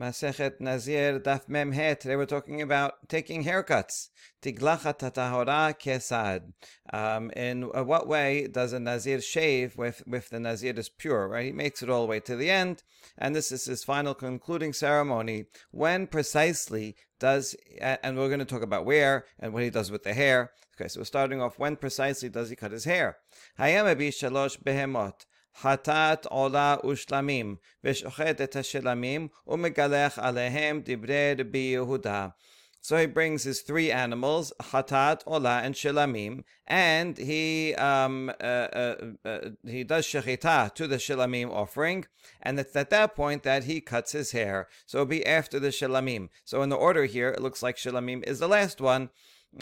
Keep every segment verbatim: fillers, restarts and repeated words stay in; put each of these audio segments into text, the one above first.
Masechet Nazir, Daf Memhet. They were talking about taking haircuts. Tiglacha Tatahora Kesad. Um, in what way does a Nazir shave if, if the Nazir is pure, right? He makes it all the way to the end, and this is his final concluding ceremony. When precisely does, and we're going to talk about where and what he does with the hair. Okay, so we're starting off, when precisely does he cut his hair? Ha'yem Bishalosh Behemot Hatat olah uchlamim v'shochet et hashelamim u'megalech alehem dibrei Rabbi Yehuda. So he brings his three animals, hatat, olah, and shelamim, and he um, uh, uh, uh, he does shechita to the shelamim offering, and it's at that point that he cuts his hair. So it'll be after the shelamim. So in the order here, it looks like shelamim is the last one,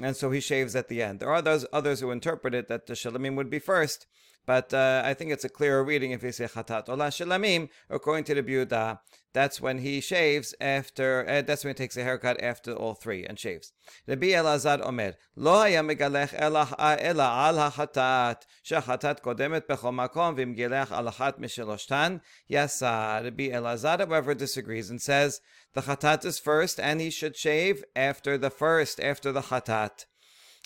and so he shaves at the end. There are those others who interpret it that the shelamim would be first, but uh, I think it's a clearer reading if you say Chatat Olah Shelamim. According to the Beuda, that's when he shaves after, uh, that's when he takes a haircut after all three and shaves. Rabbi Elazar Omer, Lo haya megalech elah al ha-chatat, shechatat kodemet bechol makom v'mgelech al achat misheloshtan, yasa. Rabbi Elazar, however, disagrees and says the chatat is first and he should shave after the first, after the chatat.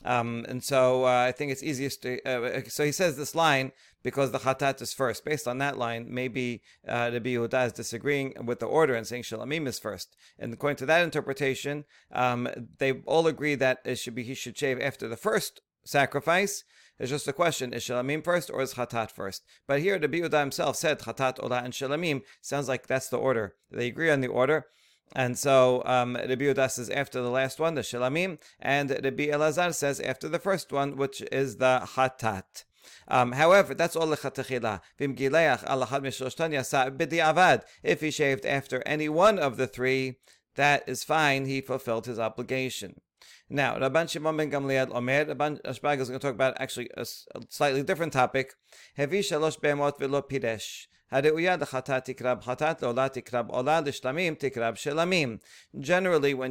Um, and so uh, I think it's easiest to, uh, so he says this line because the Chatat is first. Based on that line, maybe uh, Rabbi Yehuda is disagreeing with the order and saying Shelamim is first. And according to that interpretation, um, they all agree that it should be, he should shave after the first sacrifice. It's just a question, is Shelamim first or is Chatat first? But here Rabbi Yehuda himself said Chatat, Olah, and Shelamim. Sounds like that's the order. They agree on the order. And so um, Rabbi Yehuda says after the last one, the Shelamim, and Rabbi Elazar says after the first one, which is the Hatat. Um, however, that's all lechatechila. V'mgileach al achad mishloshtan yasa b'diavad. If he shaved after any one of the three, that is fine. He fulfilled his obligation. Now, Rabban Shimon benGamliel Omer, Rabban Ashbag is going to talk about actually a, a slightly different topic. Hevi shalosh be'emot v'lo piresh. Generally, when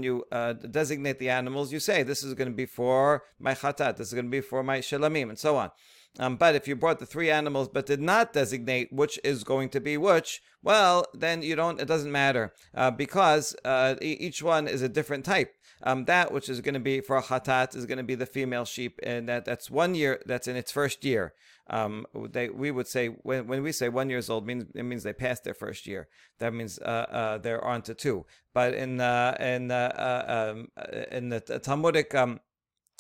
you uh, designate the animals, you say, this is going to be for my chatat, this is going to be for my shelamim, and so on. Um, but if you brought the three animals but did not designate which is going to be which, well, then you don't, it doesn't matter, uh, because uh, each one is a different type. Um, that which is going to be for a chatat is going to be the female sheep, and that, that's one year, that's in its first year. Um, they, we would say, when, when we say one years old, means, it means they passed their first year. That means uh, uh, they're on to two. But in, uh, in, uh, uh, um, in the Talmudic um,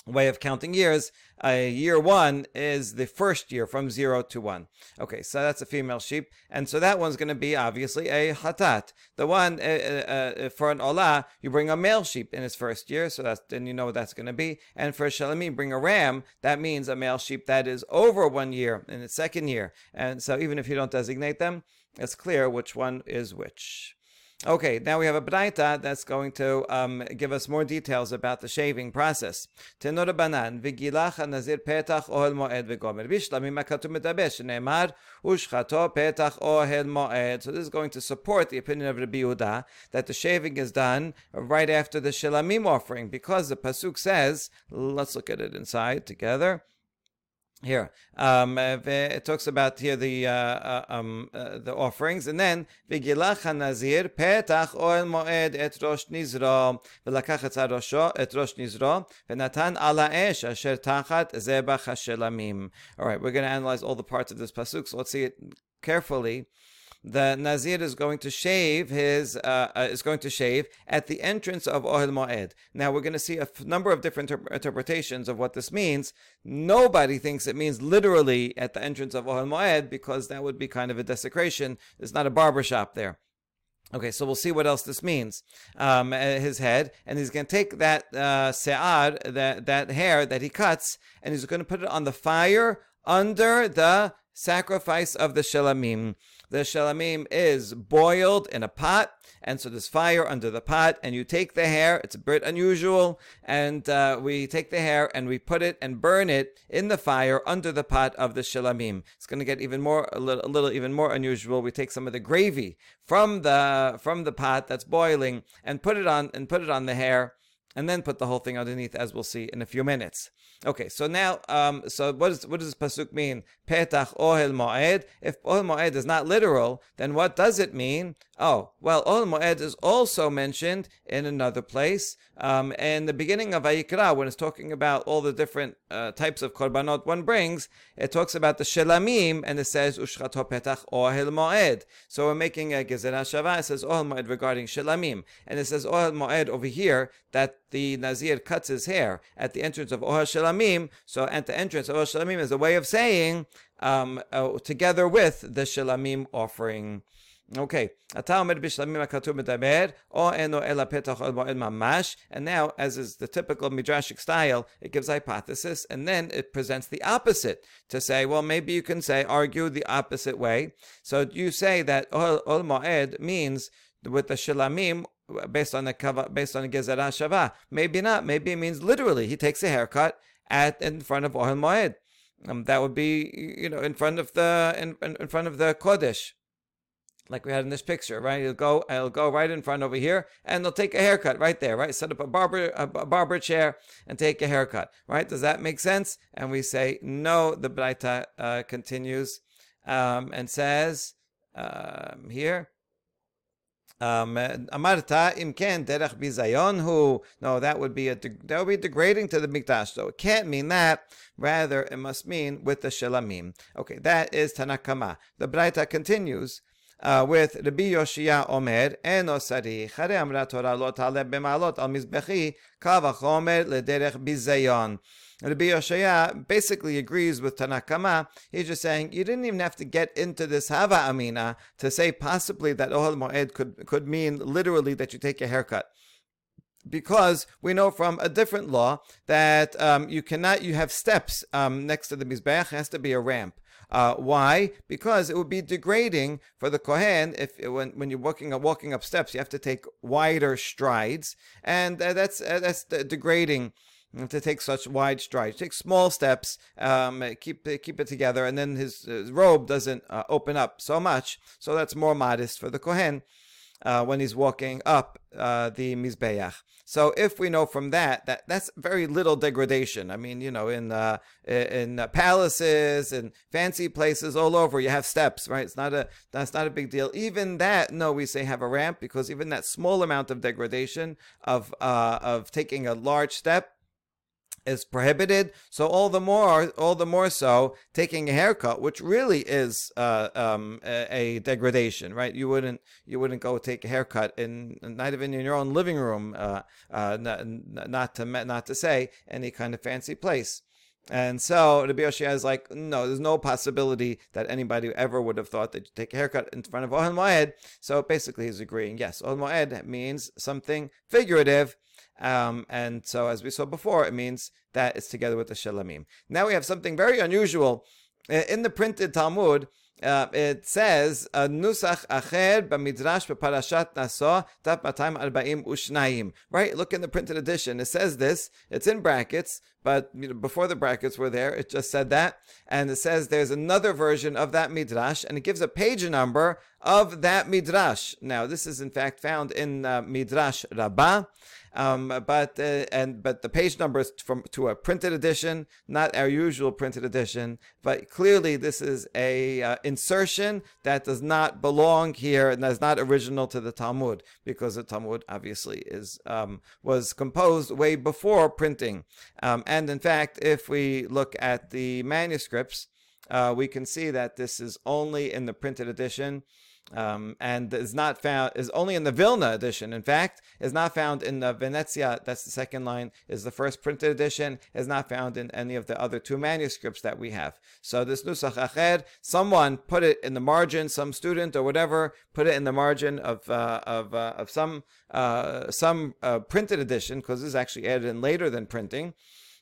way of counting years, uh, year one is the first year from zero to one. Okay, so that's a female sheep. And so that one's going to be obviously a hatat. The one uh, uh, for an olah, you bring a male sheep in its first year, so that's, then you know what that's going to be. And for a shelamim, bring a ram. That means a male sheep that is over one year in its second year. And so even if you don't designate them, it's clear which one is which. Okay, now we have a braita that's going to um, give us more details about the shaving process. Tenor banan v'gilach nazir petach ohel moed v'gomer v'shlamim hakatum medabesh ne'emar ushchato petach ohel moed. So this is going to support the opinion of Rabbi Yehuda that the shaving is done right after the shelamim offering, because the pasuk says, let's look at it inside together. Here, um, it talks about here the uh, uh, um, uh, the offerings, and then v'gilach nazir petach oel moed et rosh nizro v'lakach et zarosho et rosh nizro v'natan ala esh asher tachat zebach hashelamim. All right, we're going to analyze all the parts of this pasuk, so let's see it carefully. The Nazir is going to shave his uh, uh, is going to shave at the entrance of Ohel Moed. Now we're going to see a f- number of different ter- interpretations of what this means. Nobody thinks it means literally at the entrance of Ohel Moed, because that would be kind of a desecration. There's not a barbershop there. Okay, so we'll see what else this means. Um, his head, and he's going to take that uh, se'ar, that that hair that he cuts, and he's going to put it on the fire under the sacrifice of the shelamim. The shelamim is boiled in a pot, and so there's fire under the pot, and you take the hair, it's a bit unusual, and uh, we take the hair and we put it and burn it in the fire under the pot of the shelamim. It's going to get even more, a little, a little even more unusual. We take some of the gravy from the from the pot that's boiling and put it on and put it on the hair. and then put the whole thing underneath, as we'll see in a few minutes. Okay, so now, um, so what, is, what does this pasuk mean? Petach Ohel Moed. If Ohel Moed is not literal, then what does it mean? Oh, well, Ohel Moed is also mentioned in another place. Um, in the beginning of Vayikra, when it's talking about all the different uh, types of korbanot one brings, it talks about the shelamim, and it says, Ushchato Petach Ohel Moed. So we're making a gezerah shavah. It says Ohel Moed regarding shelamim. And it says Ohel Moed over here, that the Nazir cuts his hair at the entrance of Ohel Shelamim. So at the entrance of Ohel Shelamim is a way of saying um, uh, together with the Shelamim offering. Okay. And now, as is the typical Midrashic style, it gives hypothesis, and then it presents the opposite to say, well, maybe you can say, argue the opposite way. So you say that Ohel Moed means with the Shelamim, based on the based on the gezerah shavah. Maybe not. Maybe it means literally he takes a haircut at in front of Ohel Moed. Um, that would be, you know, in front of the in, in front of the Kodesh, like we had in this picture, right? He'll go, he'll go right in front over here, and they'll take a haircut right there, right? Set up a barber a barber chair and take a haircut, right? Does that make sense? And we say no. The Braita uh, continues um, and says um, here. Um, Amarta imken derech bizayon hu. No, that would be a that would be degrading to the mikdash. So it can't mean that. Rather, it must mean with the shelamim. Okay, that is Tanakama. The Braita continues uh, with Rabbi Yoshiya Omer eno sarich hare amra Torah lo taleh b'malot al mizbechi kal vachomer lederech bizayon. Rabbi Yoshiya basically agrees with Tanna Kama. He's just saying, you didn't even have to get into this Hava Amina to say possibly that Ohel Moed could, could mean literally that you take a haircut. Because we know from a different law that um, you cannot, you have steps um, next to the Mizbeach, has to be a ramp. Uh, why? Because it would be degrading for the Kohen if it, when when you're walking up walking up steps, you have to take wider strides, and uh, that's uh, that's the degrading. To take such wide strides, take small steps, um, keep keep it together, and then his, his robe doesn't uh, open up so much. So that's more modest for the Kohen uh, when he's walking up uh, the Mizbeach. So if we know from that, that that's very little degradation. I mean, you know, in uh, in uh, palaces and fancy places all over, you have steps, right? It's not a that's not a big deal. Even that, no, we say have a ramp, because even that small amount of degradation of uh, of taking a large step is prohibited. So all the more, all the more so, taking a haircut, which really is uh, um, a, a degradation, right? You wouldn't, you wouldn't go take a haircut in, not even in your own living room, uh, uh, not, not to, not to say any kind of fancy place. And so Rabbi Yoshiya is like, no, there's no possibility that anybody ever would have thought that you take a haircut in front of Ohel Moed. So basically, he's agreeing. Yes, Ohel Moed means something figurative. Um, and so, as we saw before, it means that it's together with the Shelamim. Now we have something very unusual. In the printed Talmud, uh, it says, Nusach Acher b'midrash b'parashat Naso taf two forty-two u'shnayim. Right? Look in the printed edition. It says this. It's in brackets, but you know, before the brackets were there, it just said that. And it says there's another version of that Midrash, and it gives a page number of that Midrash. Now, this is in fact found in uh, Midrash Rabbah. Um, but uh, and but the page number is from to a printed edition, not our usual printed edition. But clearly, this is a uh, insertion that does not belong here and that's not original to the Talmud, because the Talmud obviously is um, was composed way before printing. Um, and in fact, if we look at the manuscripts, uh, we can see that this is only in the printed edition. Um, and is not found, is only in the Vilna edition. In fact, is not found in the Venezia. That's the second line, is the first printed edition, is not found in any of the other two manuscripts that we have. So this Nusach Acher, someone put it in the margin, some student or whatever, put it in the margin of, uh, of, uh, of some, uh, some, uh, printed edition, because this is actually added in later than printing.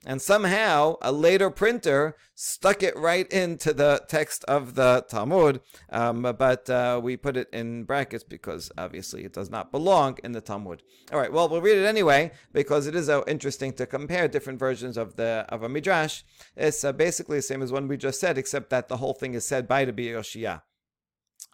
And somehow a later printer stuck it right into the text of the Talmud, um, but uh, we put it in brackets because obviously it does not belong in the Talmud. All right, well, we'll read it anyway because it is uh, interesting to compare different versions of the of a midrash. It's uh, basically the same as one we just said, except that the whole thing is said by Rabbi Yoshiya.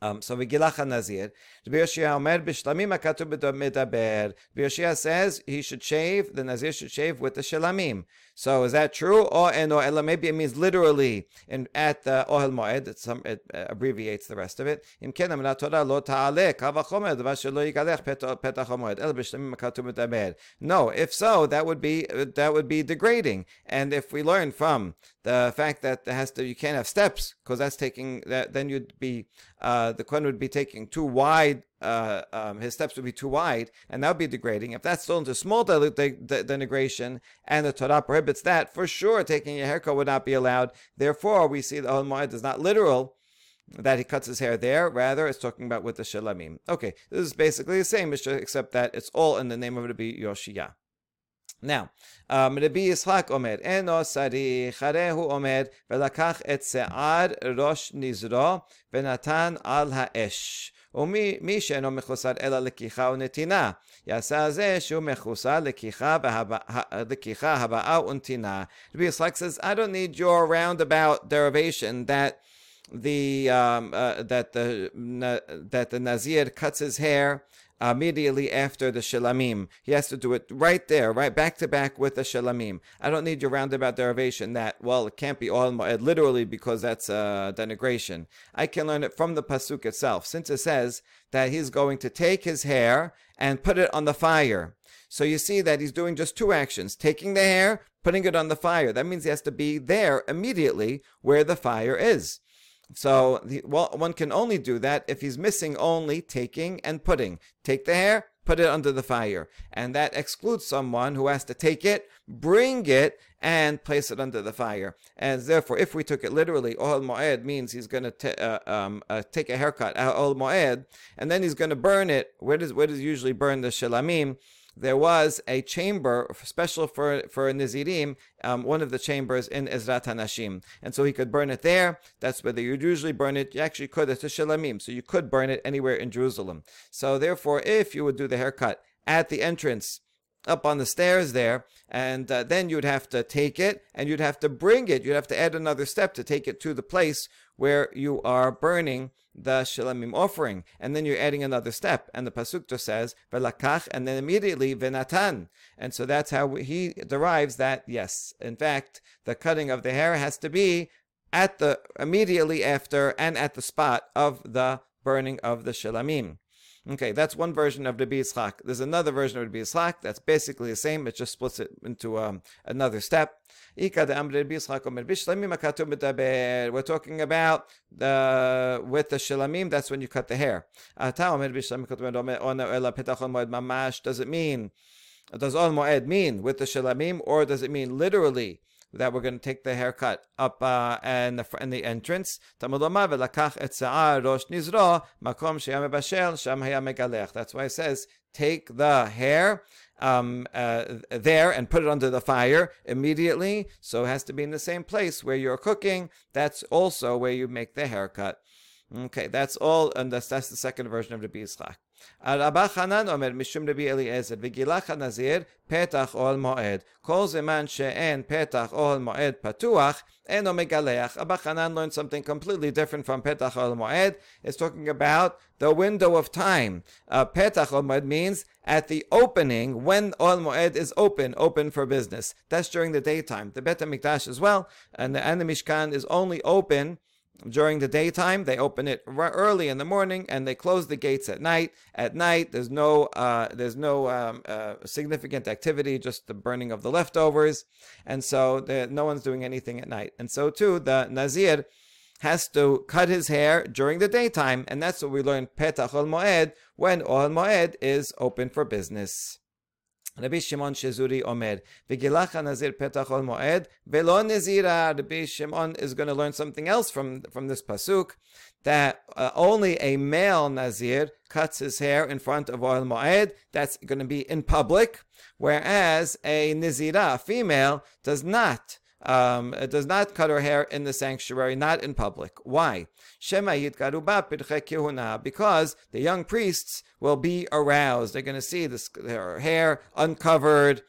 Um, so v'gilach Nazir. Rabbi Yoshiya omer b'shlamim hakatu b'medaber. Rabbi Yoshiya says he should shave, the Nazir should shave with the shelamim. So is that true? Or and or ela, maybe it means literally in at the ohel moed. It some it abbreviates the rest of it. Im kenam la Torah lo ta'ale kavachomer d'var shelo yigalech petach hamoed ela b'shlamim hakatu b'medaber. No, if so, that would be that would be degrading. And if we learn from the fact that it has to, you can't have steps, because that's taking that, then you'd be uh, the Kohen would be taking too wide. Uh, um, his steps would be too wide, and that would be degrading. If that's still into small de- de- de- denigration, and the Torah prohibits that, for sure, taking a haircut would not be allowed. Therefore, we see the Ohel Moed is not literal, that he cuts his hair there, rather it's talking about with the Shelamim. Okay, this is basically the same, except that it's all in the name of Rabbi Yoshiya. Now, um, Rabbi Yitzchak omer, eno sari charehu omer, velakach et se'ar rosh nizro, venatan al ha'esh. ומי שאינו מחוסר אלא לקיחה ונתינה, יעשה זה שהוא מחוסר לקיחה הבאה ונתינה. Rabbi Yitzchak says, I don't need your roundabout derivation that the um, uh, that the na, that the Nazir cuts his hair immediately after the Shelamim. He has to do it right there, right back to back with the Shelamim. I don't need your roundabout derivation that, well, it can't be all literally because that's a denigration. I can learn it from the Pasuk itself, since it says that he's going to take his hair and put it on the fire. So you see that he's doing just two actions, taking the hair, putting it on the fire. That means he has to be there immediately where the fire is. So the, well, one can only do that if he's missing only taking and putting. Take the hair, put it under the fire. And that excludes someone who has to take it, bring it, and place it under the fire. And therefore, if we took it literally, Ohel Moed means he's going to t- uh, um, uh, take a haircut, Ohel Moed, and then he's going to burn it. Where does, where does usually burn the Shelamim? There was a chamber special for for Nazirim, um, one of the chambers in Ezrat HaNashim. And so he could burn it there. That's where you usually burn it. You actually could. It's a Shelamim. So you could burn it anywhere in Jerusalem. So therefore, if you would do the haircut at the entrance, up on the stairs there, and uh, then you'd have to take it, and you'd have to bring it. You'd have to add another step to take it to the place where you are burning the Shelamim offering. And then you're adding another step. And the Pasuk says, Velakach, and then immediately, Venatan. And so that's how he derives that, yes, in fact, the cutting of the hair has to be at the immediately after and at the spot of the burning of the Shelamim. Okay, that's one version of Rabbi Yitzchak. There's another version of Rabbi Yitzchak that's basically the same. It just splits it into um, another step. We're talking about uh, with the Shelamim, that's when you cut the hair. Does it mean, does Ohel Moed mean with the Shelamim, or does it mean literally that we're going to take the haircut up uh, and the in the entrance? That's why it says, take the hair um, uh, there and put it under the fire immediately. So it has to be in the same place where you're cooking. That's also where you make the haircut. Okay, that's all, and that's, that's the second version of the Rabbi Yitzchak. Abba Chanan omer mishum Rabbi Elazar v'gilach Nazir petach ohel moed kol zeman she'en petach ohel moed patuach eno megaleach. Abba Chanan learned something completely different from petach ohel moed. It's talking about the window of time. Uh, petach ohel moed means at the opening, when ohel moed is open, open for business. That's during the daytime. The Beit HaMikdash as well, and the, and the Mishkan is only open during the daytime. They open it early in the morning, and they close the gates at night. At night, there's no uh, there's no um, uh, significant activity, just the burning of the leftovers, and so there, no one's doing anything at night. And so too, the Nazir has to cut his hair during the daytime, and that's what we learned Petach Ohel Moed, when Ohel Moed is open for business. Rabbi Shimon Shezuri omer v'gilach Nazir petach ohel moed velo nazira. Rabbi Shimon is going to learn something else from from this pasuk, that uh, only a male Nazir cuts his hair in front of Ohel Moed. That's going to be in public, whereas a Nazira, female, does not. Um, it does not cut her hair in the sanctuary, not in public. Why? Because the young priests will be aroused. They're going to see this, her hair uncovered,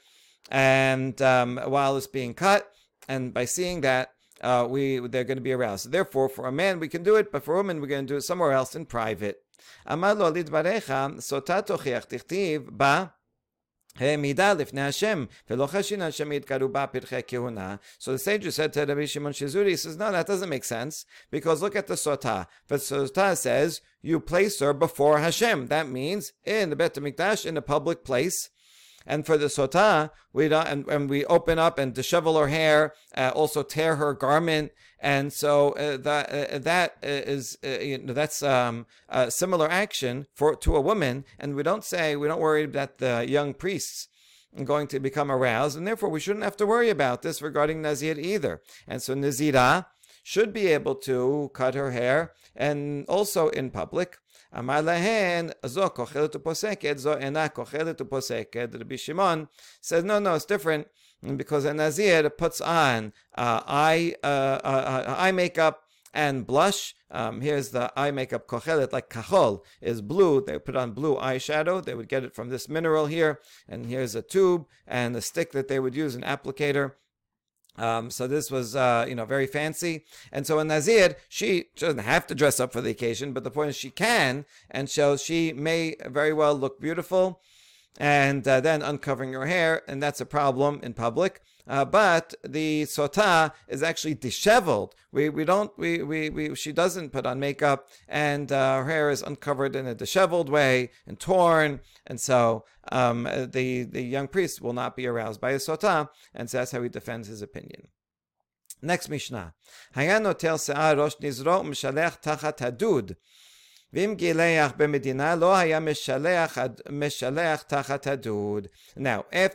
and um, while it's being cut, and by seeing that, uh, we they're going to be aroused. Therefore, for a man we can do it, but for a woman we're going to do it somewhere else in private. Amalo lidvarecha sotat tochiach tichtiv ba. So the sage said to Rabbi Shimon Shezuri, he says, no, that doesn't make sense, because look at the Sotah. The Sotah says, you place her before Hashem. That means in the Beit HaMikdash, in a public place. And for the Sotah, we don't, and, and we open up and dishevel her hair, uh, also tear her garment. And so uh, that uh, that is uh, you know, that's um, a similar action for to a woman, and we don't say we don't worry that the young priests are going to become aroused, and therefore we shouldn't have to worry about this regarding Nazir either. And so Nazira should be able to cut her hair, and also in public. Amar lahen zo kochelet uposeket zo ena kochelet uposeket. Rabbi Shimon says, no, no, it's different. Because a Nazir puts on uh, eye, uh, uh, eye makeup and blush. Um, here's the eye makeup kochelet, like kachol is blue. They put on blue eyeshadow. They would get it from this mineral here. And here's a tube and a stick that they would use, an applicator. Um, so this was, uh, you know, very fancy. And so a Nazir, she doesn't have to dress up for the occasion, but the point is she can. And so she may very well look beautiful. And uh, then uncovering her hair, and that's a problem in public. Uh, but the Sotah is actually disheveled. We we don't we we, we she doesn't put on makeup, and uh, her hair is uncovered in a disheveled way and torn, and so um, the the young priest will not be aroused by a Sotah, and so that's how he defends his opinion. Next Mishnah: Haya notel se'ar rosh nizro u'mshalech tachat hadud. Now, after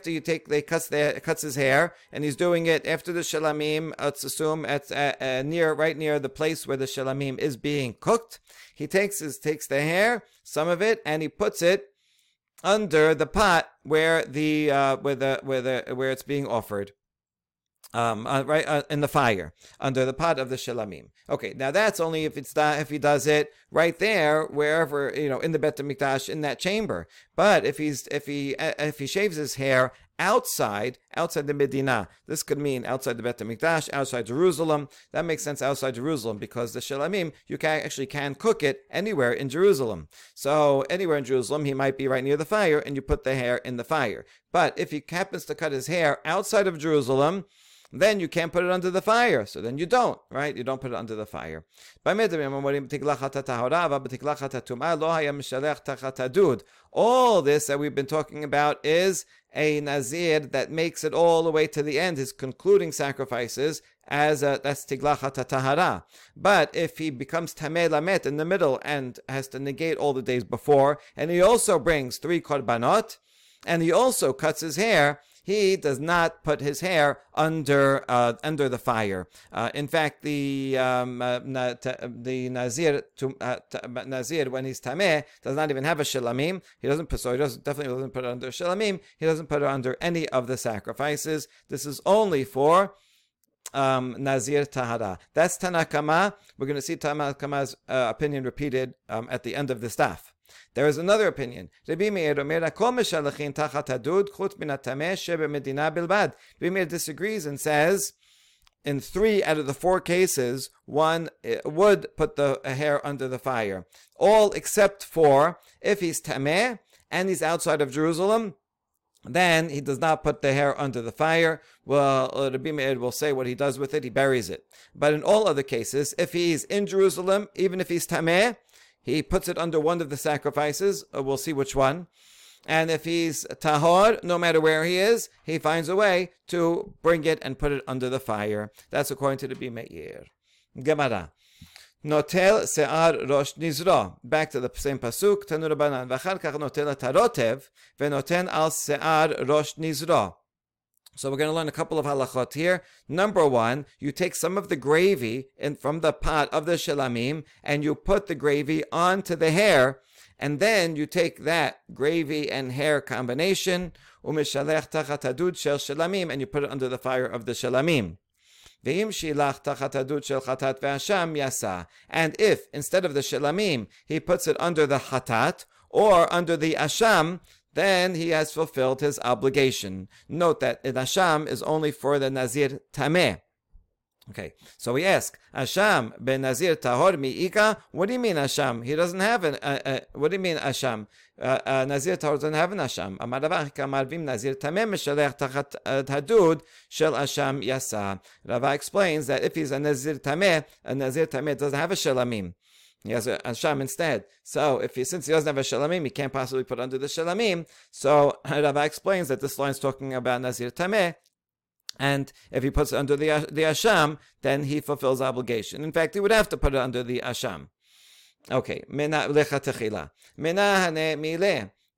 you take, they cuts, their, cuts his hair, and he's doing it after the shalamim. Let's assume at uh, uh, near, right near the place where the shalamim is being cooked. He takes his takes the hair, some of it, and he puts it under the pot where the uh, where the where the where it's being offered. Um, uh, right uh, in the fire under the pot of the shalamim. Okay, now that's only if it's da- if he does it right there, wherever, you know, in the Beit HaMikdash, in that chamber. But if he's if he uh, if he shaves his hair outside outside the Medina, this could mean outside the Beit HaMikdash, outside Jerusalem. That makes sense outside Jerusalem, because the shalamim you can actually can cook it anywhere in Jerusalem. So anywhere in Jerusalem, he might be right near the fire, and you put the hair in the fire. But if he happens to cut his hair outside of Jerusalem, then you can't put it under the fire. So then you don't, right? You don't put it under the fire. All this that we've been talking about is a Nazir that makes it all the way to the end, his concluding sacrifices, as a, that's Tiglacha Tatahora. But if he becomes Tamei Lamet in the middle and has to negate all the days before, and he also brings three korbanot, and he also cuts his hair, he does not put his hair under uh, under the fire. Uh, in fact, the um, uh, na, ta, the nazir to, uh, ta, nazir when he's tameh does not even have a shalamim. He doesn't put so he doesn't definitely doesn't put it under shalamim. He doesn't put it under any of the sacrifices. This is only for um, nazir tahara. That's Tanakama. We're going to see Tanakama's uh, opinion repeated um, at the end of the staff. There is another opinion. Rabbi Meir disagrees and says, in three out of the four cases, one would put the hair under the fire. All except for if he's tameh and he's outside of Jerusalem, then he does not put the hair under the fire. Well, Rabbi Meir will say what he does with it. He buries it. But in all other cases, if he's in Jerusalem, even if he's tameh, he puts it under one of the sacrifices. Uh, we'll see which one. And if he's tahor, no matter where he is, he finds a way to bring it and put it under the fire. That's according to the Rabbi Meir. Gemara. Notel se'ar rosh nizro. Back to the same pasuk. Tanu Rabbanan. V'achar kach notel atarotev ve'noten al se'ar rosh nizro. So we're going to learn a couple of halachot here. Number one, you take some of the gravy in, from the pot of the shalamim, and you put the gravy onto the hair, and then you take that gravy and hair combination, u'mishalech tachat hadud shel shalamim, and you put it under the fire of the shalamim. Ve'im shilach tachat hadud shel chatat ve'asham yasa. And if, instead of the shalamim, he puts it under the chatat, or under the asham, then he has fulfilled his obligation. Note that Nasham is only for the Nazir Tameh. Okay, so we ask, Asham ben Nazir tahor mi ika? What do you mean Asham? He doesn't have an, uh, uh, what do you mean Asham? Uh, uh, Nazir tahor doesn't have an Asham. Amar Rava kamarvim Nazir tamem meshalech tachat hadud shel Asham yasa. Rava explains that if he's a Nazir tameh, a Nazir tameh doesn't have a shalamim. He has a Asham instead. So if he, since he doesn't have a shalamim, he can't possibly put under the shalamim. So Rava explains that this line is talking about Nazir tameh. And if he puts it under the the asham, then he fulfills obligation. In fact, he would have to put it under the asham. Okay.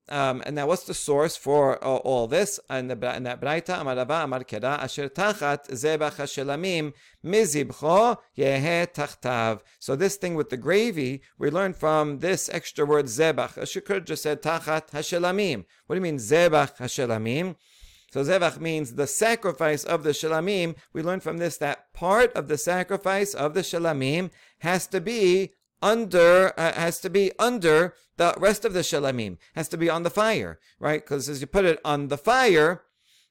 Um, and now, what's the source for uh, all this? And the and that braita amarava amarkera asher tachat zebach hashelamim mizibcho yehe tachtav. So this thing with the gravy, we learn from this extra word zebach. Ashikr just said tachat hashelamim. What do you mean zebach hashelamim? So zevach means the sacrifice of the shalamim. We learn from this that part of the sacrifice of the shalamim has to be under, uh, has to be under the rest of the shalamim, has to be on the fire, right? Because as you put it on the fire,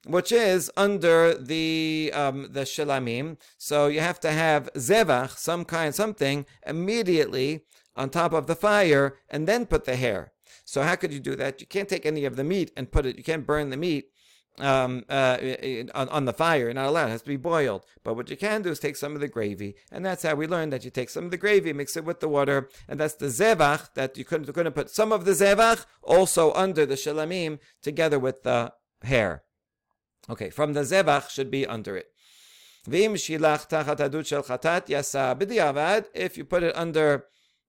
which is under the um, the shalamim, so you have to have zevach, some kind, something immediately on top of the fire, and then put the hair. So how could you do that? You can't take any of the meat and put it. You can't burn the meat. Um, uh, on, on the fire. You're not allowed. It has to be boiled. But what you can do is take some of the gravy. And that's how we learned that you take some of the gravy, mix it with the water. And that's the zevach that you couldn't, couldn't put some of the zevach also under the shalamim together with the hair. Okay, from the zevach should be under it. V'im shilach tachat adut shel chatat yasa b'diavad. If you put it under,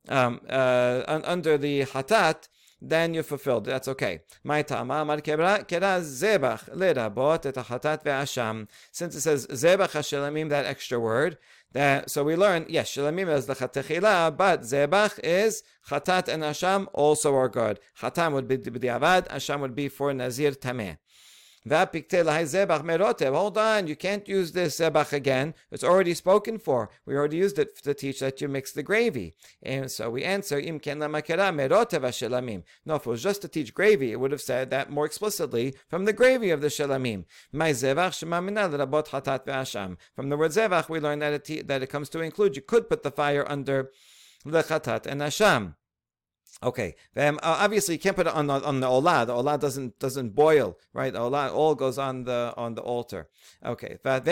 um, uh, under the chatat, then you're fulfilled. That's okay. Since it says zebach hashelamim, that extra word, that, so we learn, yes, shalamim is the chatechila, but zebach is chatat and asham also are good. Chatam would be b'diavad, asham would be for nazir tameh. Hold on, you can't use this zebach again. It's already spoken for. We already used it to teach that you mix the gravy. And so we answer, no, if it was just to teach gravy, it would have said that more explicitly from the gravy of the shalamim. From the word zebach, we learn that it, te- that it comes to include, you could put the fire under the chatat and asham. Okay, um, obviously you can't put it on, on, on the olah. The olah doesn't doesn't boil, right? The olah all goes on the on the altar. Okay, hold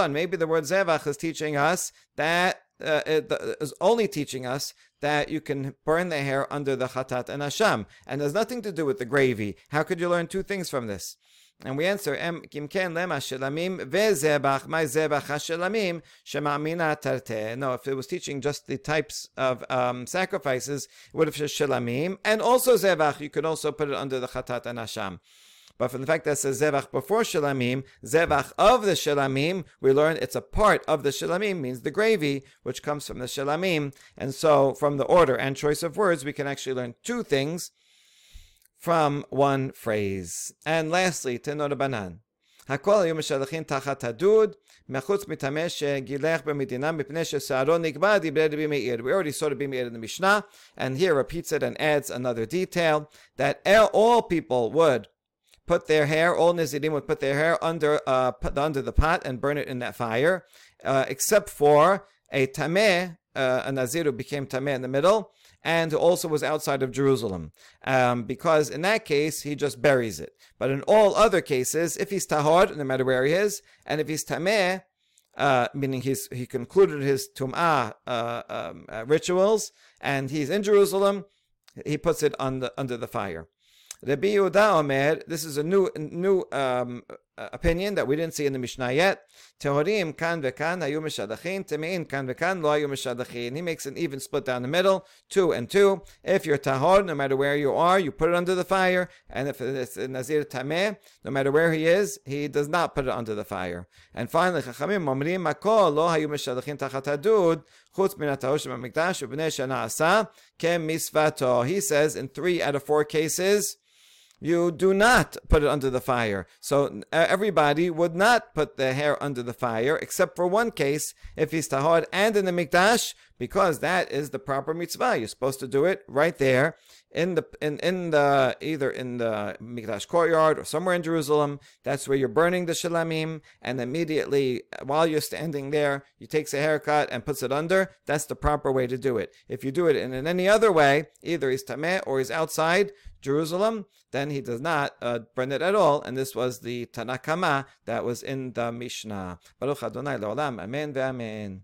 on. Maybe the word zevach is teaching us that uh, it, is only teaching us that you can burn the hair under the chatat and asham, and there's nothing to do with the gravy. How could you learn two things from this? And we answer, my zebach. No, if it was teaching just the types of um, sacrifices, it would have said shelamim, and also zebach. You could also put it under the chatat and asham. But from the fact that it says zebach before shelamim, zebach of the shelamim, we learn it's a part of the shelamim, means the gravy, which comes from the shelamim. And so from the order and choice of words, we can actually learn two things from one phrase. And lastly, tenor banan. Hakol hayu mishalachin tachat hadud mechutz mitameh shegilech b'medina mipnei she'sa'aro nikba divrei Rabbi Meir. We already saw Rabbi Meir in the Mishnah, and here repeats it and adds another detail that all people would put their hair, all Nazirim would put their hair under uh, under the pot and burn it in that fire, uh, except for a tameh, uh, a Nazir who became tameh in the middle, and also was outside of Jerusalem, um, because in that case, he just buries it. But in all other cases, if he's tahor, no matter where he is, and if he's tameh, uh, meaning he's, he concluded his tum'ah uh, um, uh, rituals, and he's in Jerusalem, he puts it on the, under the fire. Rabbi Yehuda Omer, this is a new new um, opinion that we didn't see in the Mishnah yet. Tehorim kan vekan hayu mishadachin, temein kan vekan lo hayu mishadachin. He makes an even split down the middle, two and two. If you're tahor, no matter where you are, you put it under the fire. And if it's nazir tameh, no matter where he is, he does not put it under the fire. And finally, chachamim omrim makol lo hayu mishadachin tachat hadud chutz min hatahor shebamikdash ubnei shana asa kem misvato. He says in three out of four cases, you do not put it under the fire. So everybody would not put their hair under the fire, except for one case, if he's tahor and in the mikdash, because that is the proper mitzvah. You're supposed to do it right there in the in in the either in the Mikdash courtyard or somewhere in Jerusalem. That's where you're burning the shalamim, and immediately while you're standing there, you takes a haircut and puts it under. That's the proper way to do it. If you do it in, in any other way, either he's tameh or he's outside Jerusalem, then he does not uh, burn it at all. And this was the Tanakama that was in the Mishnah. Baruch Adonai Le'olam. Amen ve'amen.